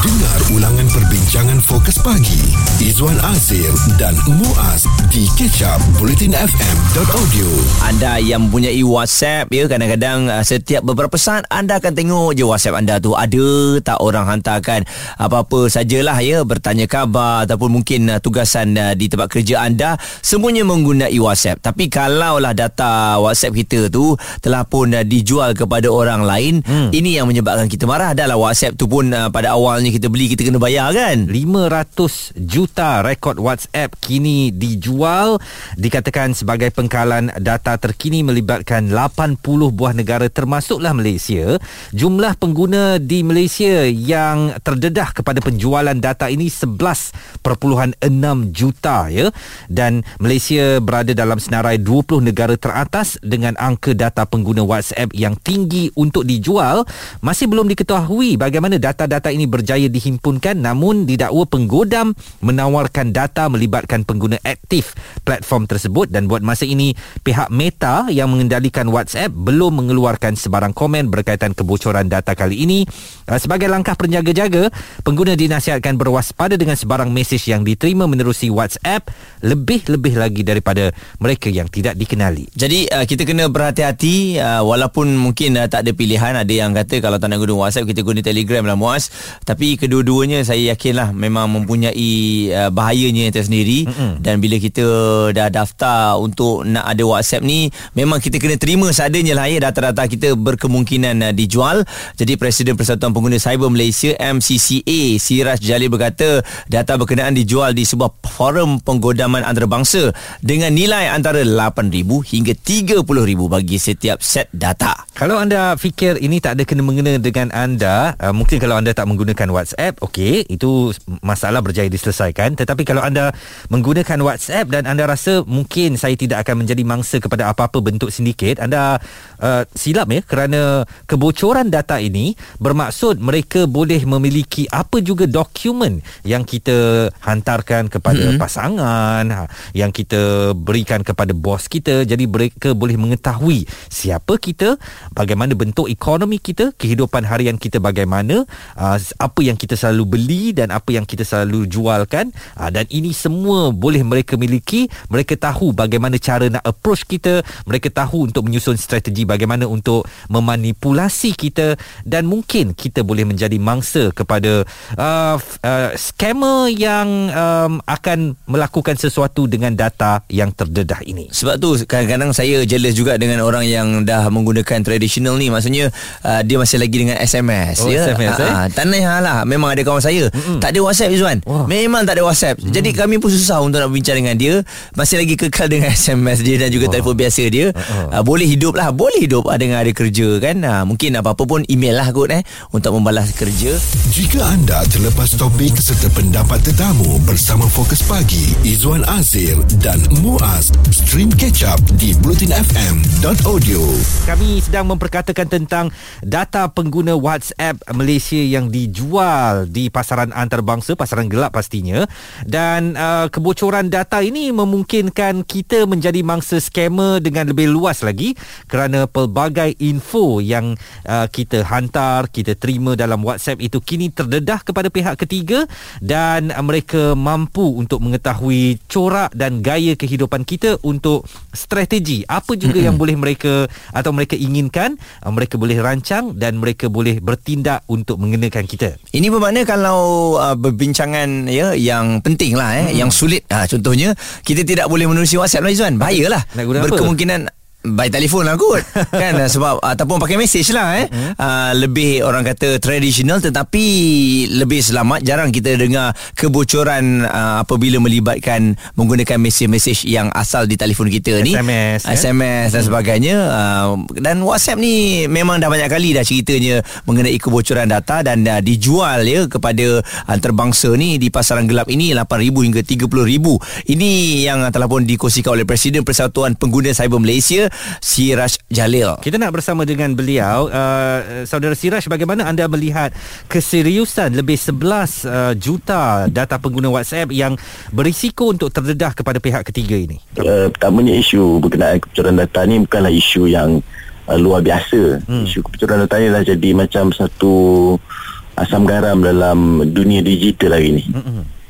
Dengar ulangan perbincangan Fokus Pagi Izwan Azir dan Muaz di catch up bulletinfm.audio. Anda yang mempunyai WhatsApp ya, kadang-kadang setiap beberapa saat anda akan tengok je WhatsApp anda tu ada tak orang hantarkan apa-apa sajalah ya, bertanya khabar ataupun mungkin tugasan di tempat kerja anda, semuanya menggunakan WhatsApp. Tapi kalaulah data WhatsApp kita tu telah pun dijual kepada orang lain, ini yang menyebabkan kita marah. Dahlah WhatsApp tu pun pada awalnya kita beli, kita kena bayar kan. 500 juta rekod WhatsApp kini dijual, dikatakan sebagai pengkalan data terkini, melibatkan 80 buah negara termasuklah Malaysia. Jumlah pengguna di Malaysia yang terdedah kepada penjualan data ini 11.6 juta ya, dan Malaysia berada dalam senarai 20 negara teratas dengan angka data pengguna WhatsApp yang tinggi untuk dijual. Masih belum diketahui bagaimana data-data ini berjaya dihimpunkan, namun didakwa penggodam menawarkan data melibatkan pengguna aktif platform tersebut. Dan buat masa ini pihak Meta yang mengendalikan WhatsApp belum mengeluarkan sebarang komen berkaitan kebocoran data kali ini. Sebagai langkah penjaga-jaga, pengguna dinasihatkan berwaspada dengan sebarang mesej yang diterima menerusi WhatsApp, lebih-lebih lagi daripada mereka yang tidak dikenali. Jadi kita kena berhati-hati, walaupun mungkin tak ada pilihan. Ada yang kata kalau tak nak guna WhatsApp kita guna Telegram lah Muaz, tapi kedua-duanya saya yakinlah memang mempunyai bahayanya tersendiri. Dan bila kita dah daftar untuk nak ada WhatsApp ni, memang kita kena terima seadanya lah ya, data-data kita berkemungkinan dijual. Jadi Presiden Persatuan Pengguna Cyber Malaysia MCCA Siraj Jalil berkata data berkenaan dijual di sebuah forum penggodaman antarabangsa dengan nilai antara RM8,000 hingga RM30,000 bagi setiap set data. Kalau anda fikir ini tak ada kena-mengena dengan anda, mungkin kalau anda tak menggunakan WhatsApp, okey, itu masalah berjaya diselesaikan. Tetapi kalau anda menggunakan WhatsApp dan anda rasa mungkin saya tidak akan menjadi mangsa kepada apa-apa bentuk sindiket, anda silap ya, kerana kebocoran data ini bermaksud mereka boleh memiliki apa juga dokumen yang kita hantarkan kepada pasangan, yang kita berikan kepada bos kita. Jadi mereka boleh mengetahui siapa kita, bagaimana bentuk ekonomi kita, kehidupan harian kita bagaimana, apa yang kita selalu beli dan apa yang kita selalu jualkan, dan ini semua boleh mereka miliki. Mereka tahu bagaimana cara nak approach kita, mereka tahu untuk menyusun strategi bagaimana untuk memanipulasi kita, dan mungkin kita boleh menjadi mangsa kepada scammer yang akan melakukan sesuatu dengan data yang terdedah ini. Sebab tu kadang-kadang saya jealous juga dengan orang yang dah menggunakan traditional ni, maksudnya dia masih lagi dengan SMS. Tanah lah. Memang ada kawan saya tak ada WhatsApp Izwan. Memang tak ada WhatsApp. Jadi kami pun susah untuk nak berbincang dengan dia, masih lagi kekal dengan SMS dia dan juga telefon biasa dia. Boleh hidup lah, boleh hidup dengan ada kerja kan. Mungkin apa-apa pun email lah kot untuk membalas kerja. Jika anda terlepas topik serta pendapat tetamu bersama Fokus Pagi Izwan Azir dan Muaz, stream catch up di bulletinfm.audio. Kami sedang memperkatakan tentang data pengguna WhatsApp Malaysia yang dijual di pasaran antarabangsa, pasaran gelap pastinya. Dan kebocoran data ini memungkinkan kita menjadi mangsa skamer dengan lebih luas lagi, kerana pelbagai info yang kita hantar, kita terima dalam WhatsApp itu kini terdedah kepada pihak ketiga, dan mereka mampu untuk mengetahui corak dan gaya kehidupan kita untuk strategi apa juga yang boleh mereka atau mereka inginkan. Mereka boleh rancang dan mereka boleh bertindak untuk mengenakan kita. Ini bermakna kalau berbincangan ya, yang penting lah yang sulit, contohnya kita tidak boleh menerusi WhatsApp lah Izwan, bahayalah. Berkemungkinan by telefon lah kot kan, sebab ataupun pakai mesej lah lebih orang kata tradisional, tetapi lebih selamat. Jarang kita dengar kebocoran apabila melibatkan menggunakan mesej-mesej yang asal di telefon kita ni, SMS dan sebagainya. Dan WhatsApp ni memang dah banyak kali dah ceritanya mengenai kebocoran data, dan dah dijual ya kepada antarabangsa ni di pasaran gelap ini RM8,000 hingga RM30,000. Ini yang telah pun dikongsikan oleh Presiden Persatuan Pengguna Cyber Malaysia Siraj Jalil. Kita nak bersama dengan beliau. Saudara Siraj, bagaimana anda melihat keseriusan lebih 11 juta data pengguna WhatsApp yang berisiko untuk terdedah kepada pihak ketiga ini? Pertamanya isu berkenaan kebocoran data ni bukanlah isu yang luar biasa. Isu kebocoran data ni dah jadi macam satu asam garam dalam dunia digital hari ni.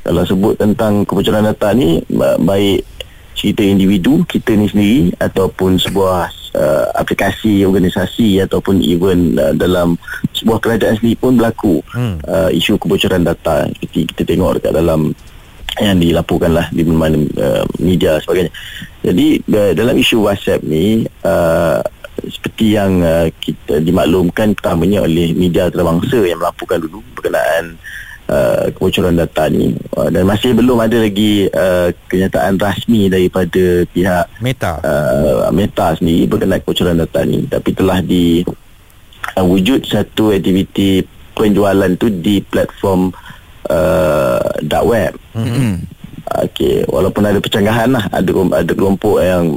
Kalau sebut tentang kebocoran data ni, baik cerita individu kita ni sendiri ataupun sebuah aplikasi, organisasi ataupun even dalam sebuah kerajaan sendiri pun berlaku isu kebocoran data. Kita tengok dekat dalam yang dilaporkan lah di mana media sebagainya. Jadi dalam isu WhatsApp ni seperti yang kita dimaklumkan pertamanya oleh media antarabangsa yang melaporkan dulu berkenaan kebocoran data ni, dan masih belum ada lagi kenyataan rasmi daripada pihak Meta sendiri berkenaan kebocoran data ni, tapi telah di wujud satu aktiviti penjualan tu di platform dark web. Okey, walaupun ada percanggahan lah, ada kelompok yang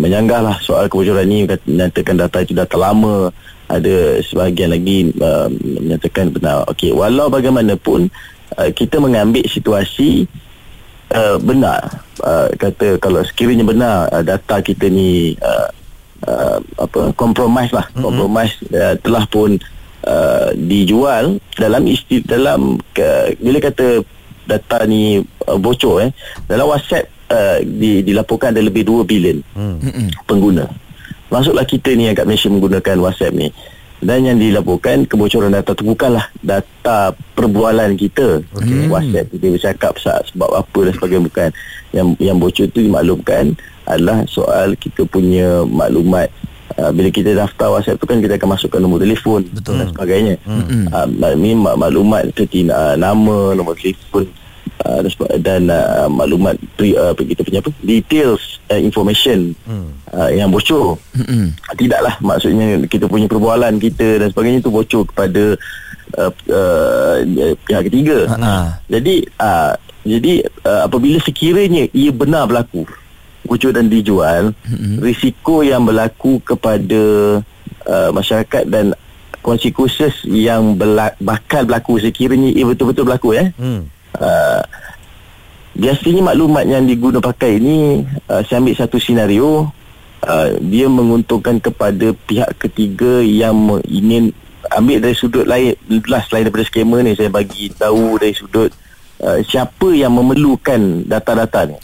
menyanggah lah soal kebocoran ni, menyatakan data itu data lama. Ada sebahagian lagi menyatakan benar. Okey, walau bagaimanapun kita mengambil situasi benar. Kata kalau sekiranya benar data kita ni kompromis lah, kompromis telah pun dijual dalam bila kata data ni bocor dalam WhatsApp dilaporkan ada lebih 2 bilion pengguna. Maksudlah kita ni yang kat Malaysia menggunakan WhatsApp ni, dan yang dilaporkan kebocoran data tu bukanlah data perbualan kita. WhatsApp kita bercakap sebab apa dan sebagainya, bukan. Yang bocor tu dimaklumkan adalah soal kita punya maklumat. Bila kita daftar WhatsApp tu kan, kita akan masukkan nombor telefon dan sebagainya. Ini maklumat kita, nama, nombor telefon dan maklumat kita punya apa, details, information yang bocor. Tidaklah maksudnya kita punya perbualan kita dan sebagainya tu bocor kepada pihak ketiga. Jadi apabila sekiranya ia benar berlaku bocor dan dijual, risiko yang berlaku kepada masyarakat dan konsekuensi yang bakal berlaku sekiranya ia betul-betul berlaku biasanya maklumat yang diguna pakai ini, saya ambil satu senario, dia menguntungkan kepada pihak ketiga yang ingin ambil dari sudut lain, selain daripada skema ni. Saya bagi tahu dari sudut siapa yang memerlukan data-data ni.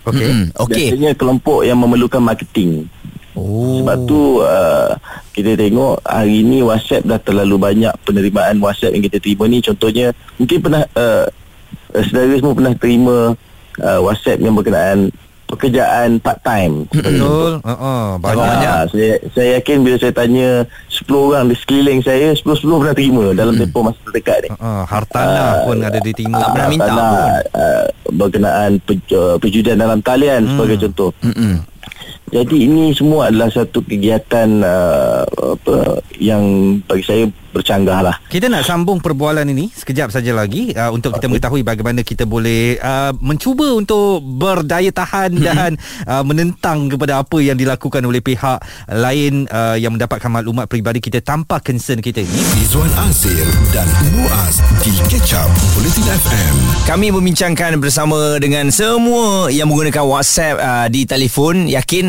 Biasanya kelompok yang memerlukan marketing. Sebab tu kita tengok hari ni WhatsApp dah terlalu banyak penerimaan WhatsApp yang kita terima ni. Contohnya mungkin pernah saudara semua pernah terima WhatsApp yang berkenaan pekerjaan part time. Betul. Banyak. Saya yakin bila saya tanya 10 orang di sekeliling saya, 10 pernah terima dalam tempoh masa terdekat ni. Hartanah pun ada diterima, tak pernah minta pun. Berkenaan perjudian dalam talian sebagai contoh. Jadi ini semua adalah satu kegiatan yang bagi saya bercanggah lah. Kita nak sambung perbualan ini sekejap saja lagi untuk kita mengetahui bagaimana kita boleh mencuba untuk berdaya tahan dan menentang kepada apa yang dilakukan oleh pihak lain yang mendapatkan maklumat peribadi kita tanpa concern kita ini. Izwan Azir dan Muaz di Catch Up Bulletin FM. Kami membincangkan bersama dengan semua yang menggunakan WhatsApp di telefon.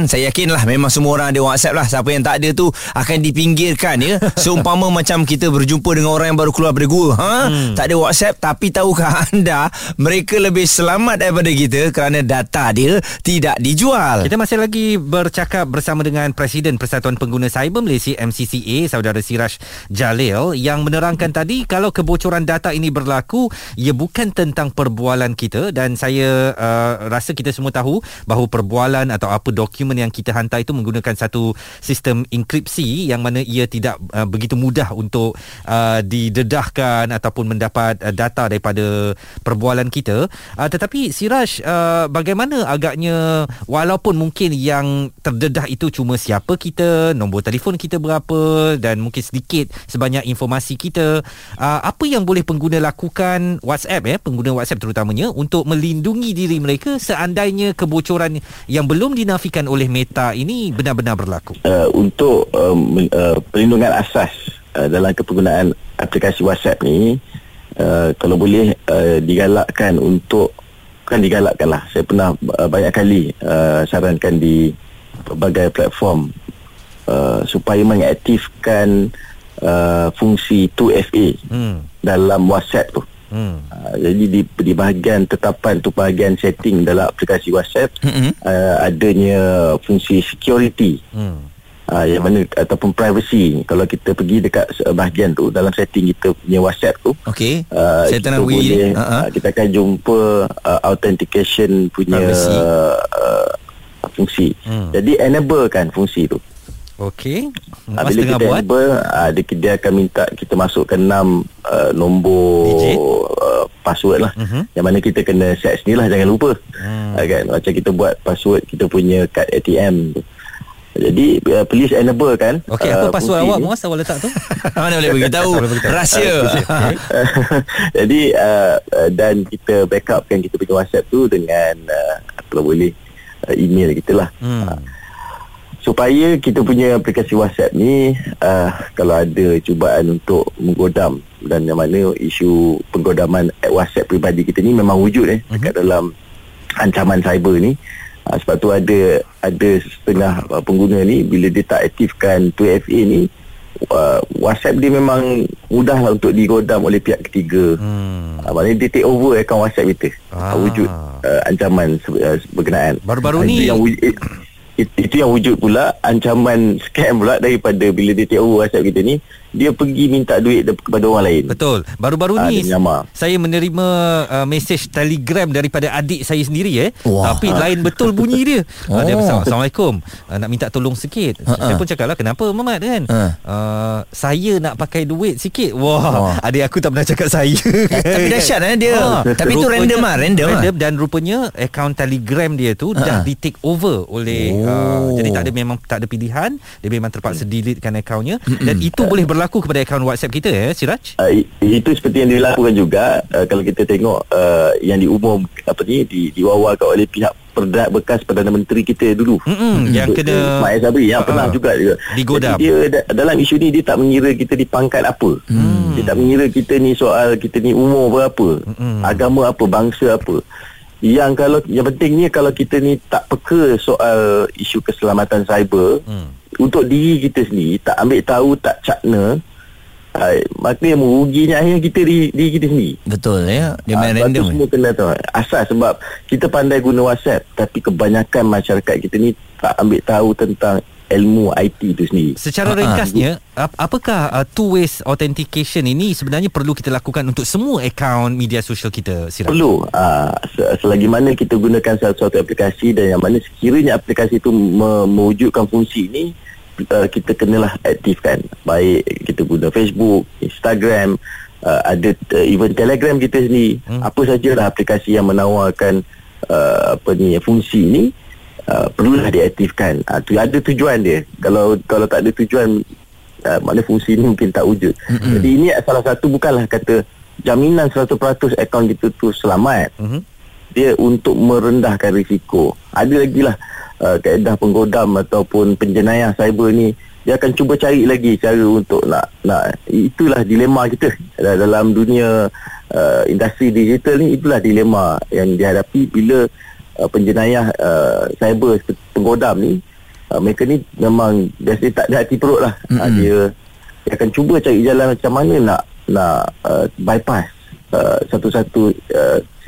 Saya yakin lah memang semua orang ada WhatsApp lah. Siapa yang tak ada tu akan dipinggirkan ya. Seumpama macam kita berjumpa dengan orang yang baru keluar dari gua, tak ada WhatsApp, tapi tahukah anda mereka lebih selamat daripada kita kerana data dia tidak dijual. Kita masih lagi bercakap bersama dengan Presiden Persatuan Pengguna Cyber Malaysia MCCA, Saudara Siraj Jalil, yang menerangkan tadi kalau kebocoran data ini berlaku, ia bukan tentang perbualan kita, dan saya rasa kita semua tahu bahawa perbualan atau apa dokumen yang kita hantar itu menggunakan satu sistem enkripsi yang mana ia tidak begitu mudah untuk didedahkan ataupun mendapat data daripada perbualan kita. Tetapi Siraj, bagaimana agaknya walaupun mungkin yang terdedah itu cuma siapa kita, nombor telefon kita berapa dan mungkin sedikit sebanyak informasi kita, apa yang boleh pengguna lakukan WhatsApp, pengguna WhatsApp terutamanya, untuk melindungi diri mereka seandainya kebocoran yang belum dinafikan oleh Meta ini benar-benar berlaku? Untuk perlindungan asas dalam kepenggunaan aplikasi WhatsApp ni, kalau boleh digalakkan untuk, bukan digalakkan lah, saya pernah banyak kali sarankan di pelbagai platform supaya mengaktifkan fungsi 2FA dalam WhatsApp tu. Jadi di bahagian tetapan tu, bahagian setting dalam aplikasi WhatsApp, adanya fungsi security, yang mana ataupun privacy. Kalau kita pergi dekat bahagian tu dalam setting kita punya WhatsApp tu, okey, kita boleh kita akan jumpa authentication punya fungsi. Jadi enable kan fungsi tu. Okey. Bila kita buat, dia akan minta kita masukkan 6 nombor password lah. Yang mana kita kena set sendirilah, jangan lupa. Kan? Macam kita buat password kita punya kad ATM tu. Jadi please enable kan. Okey, apa password awak, Muaz, awak letak tu? Mana boleh beritahu. Rahsia. Jadi dan kita backup kan kita punya WhatsApp tu dengan kalau boleh email kita lah. Supaya kita punya aplikasi WhatsApp ni kalau ada cubaan untuk menggodam, dan yang mana isu penggodaman WhatsApp peribadi kita ni memang wujud dekat dalam ancaman cyber ni. Sebab tu ada setengah pengguna ni bila dia tak aktifkan 2FA ni, WhatsApp dia memang mudahlah untuk digodam oleh pihak ketiga. Maksudnya dia take over akaun WhatsApp kita. Wujud ancaman berkenaan. Baru-baru ni yang itu yang wujud pula ancaman scam pula daripada bila dia take over WhatsApp kita ni, dia pergi minta duit kepada orang lain. Betul. Baru-baru ni saya menerima mesej telegram daripada adik saya sendiri. Wah. Tapi lain betul bunyi dia. Dia pesan, "Assalamualaikum, nak minta tolong sikit." Saya pun cakap lah, "Kenapa Muhammad?" kan. "Saya nak pakai duit sikit." Wah. Adik aku tak pernah cakap saya. Tapi dahsyat dia. Tapi itu random lah. Random. Dan rupanya akaun telegram dia tu dah di take over oleh jadi memang tak ada pilihan. Dia memang terpaksa deletekan akaunnya. Dan itu boleh berlaku kepada akaun WhatsApp kita, Siraj? Itu seperti yang dilakukan juga. Kalau kita tengok yang diumum diwawalkan oleh pihak bekas Perdana Menteri kita dulu, yang kena Mak Sabri, yang pernah juga digodam. Jadi dia dalam isu ni, dia tak mengira kita di pangkat apa, dia tak mengira kita ni soal kita ni umur berapa, agama apa, bangsa apa. Yang pentingnya kalau kita ni tak peka soal isu keselamatan cyber untuk diri kita sendiri, tak ambil tahu, tak cakna, maknanya meruginya akhirnya kita diri kita sendiri. Betul ya. Dia main random. Semua kena tahu asal, sebab kita pandai guna WhatsApp, tapi kebanyakan masyarakat kita ni tak ambil tahu tentang ilmu IT itu sendiri. Secara ringkasnya, apakah two-ways authentication ini sebenarnya perlu kita lakukan untuk semua akaun media sosial kita, Siraj? Perlu. Selagi mana kita gunakan satu aplikasi, dan yang mana sekiranya aplikasi itu mewujudkan fungsi ini, kita kenalah aktifkan. Baik kita guna Facebook, Instagram, ada even Telegram kita sendiri. Apa sajalah aplikasi yang menawarkan fungsi ini, perlulah diaktifkan. Itu ada tujuan dia. Kalau tak ada tujuan, maknanya fungsi ini mungkin tak wujud. Jadi ini salah satu, bukanlah kata jaminan 100% akaun kita tu selamat. Dia untuk merendahkan risiko. Ada lagi lah kaedah penggodam ataupun penjenayah cyber ni, dia akan cuba cari lagi cara untuk nak. Itulah dilema kita dalam dunia industri digital ni. Itulah dilema yang dihadapi bila penjenayah cyber penggodam ni, mereka ni memang biasanya tak ada hati perut lah. Dia akan cuba cari jalan macam mana nak bypass satu-satu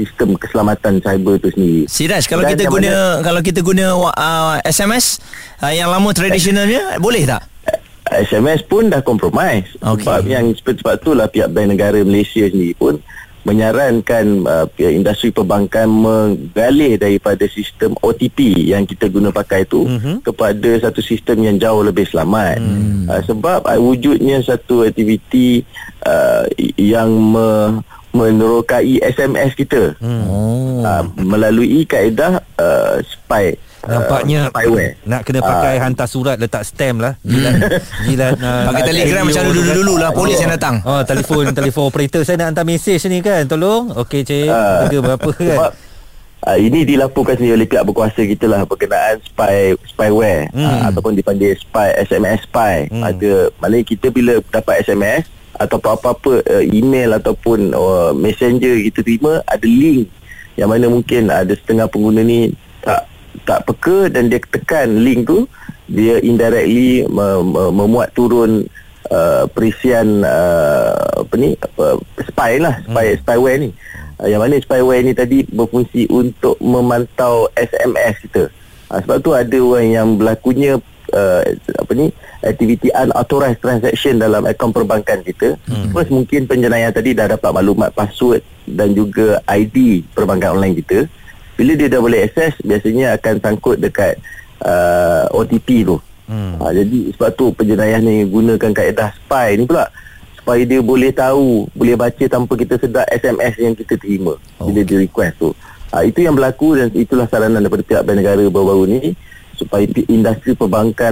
sistem keselamatan cyber tu sendiri. Siraj, kalau kita guna SMS yang lama tradisionalnya, boleh tak? SMS pun dah kompromis. Sebab yang sebab itulah pihak Bank Negara Malaysia sendiri pun menyarankan industri perbankan menggalih daripada sistem OTP yang kita guna pakai tu kepada satu sistem yang jauh lebih selamat. Sebab wujudnya satu aktiviti yang menerokai SMS kita melalui kaedah spy. Nampaknya nak kena pakai hantar surat, letak stamp lah. Gila. Pakai telegram macam dulu-dulu lah. Polis yang datang, telefon operator, "Saya nak hantar mesej ni kan, tolong." "Okey cik, harga berapa?" kan. Ini dilaporkan sendiri oleh pihak berkuasa kita lah berkenaan spyware ataupun dipanggil SMS spy. Ada maknanya kita bila dapat SMS atau apa-apa email ataupun messenger kita terima, ada link yang mana mungkin ada setengah pengguna ni tak peka, dan dia tekan link tu, dia indirectly memuat turun perisian spyware ni. Yang mana spyware ni tadi berfungsi untuk memantau SMS kita. Sebab tu ada orang yang berlakunya aktiviti unauthorized transaction dalam akaun perbankan kita. Terus mungkin penjenayah tadi dah dapat maklumat password dan juga ID perbankan online kita. Bila dia dah boleh akses, biasanya akan sangkut dekat OTP tu. Jadi sebab tu penjenayah ni gunakan kaedah spy ni pula, supaya dia boleh tahu, boleh baca tanpa kita sedar SMS yang kita terima bila dia request tu. Itu yang berlaku, dan itulah saranan daripada pihak Bank Negara baru-baru ni supaya industri perbankan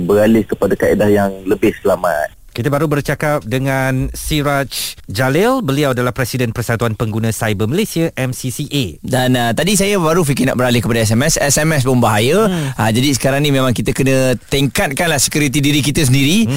beralih kepada kaedah yang lebih selamat. Kita baru bercakap dengan Siraj Jalil. Beliau adalah Presiden Persatuan Pengguna Cyber Malaysia, MCCA. Dan tadi saya baru fikir nak beralih kepada SMS. SMS pun bahaya. Jadi sekarang ni memang kita kena tingkatkanlah security diri kita sendiri.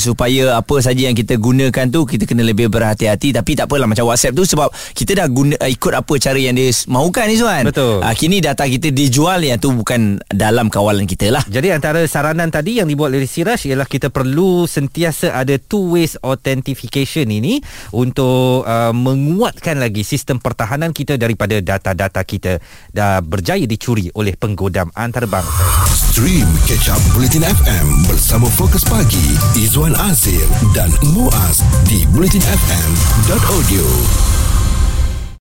Supaya apa saja yang kita gunakan tu, kita kena lebih berhati-hati. Tapi tak apalah, macam WhatsApp tu, sebab kita dah guna, ikut apa cara yang dia mahukan ni, Izwan. Betul. Kini data kita dijual, yang tu bukan dalam kawalan kita lah. Jadi antara saranan tadi yang dibuat oleh Siraj ialah kita perlu sentiasa ada two-ways authentication ini untuk menguatkan lagi sistem pertahanan kita daripada data-data kita dah berjaya dicuri oleh penggodam antarabangsa. Stream catch up Bulletin FM bersama Fokus Pagi Izwan Azir dan Muaz di bulletinfm.audio.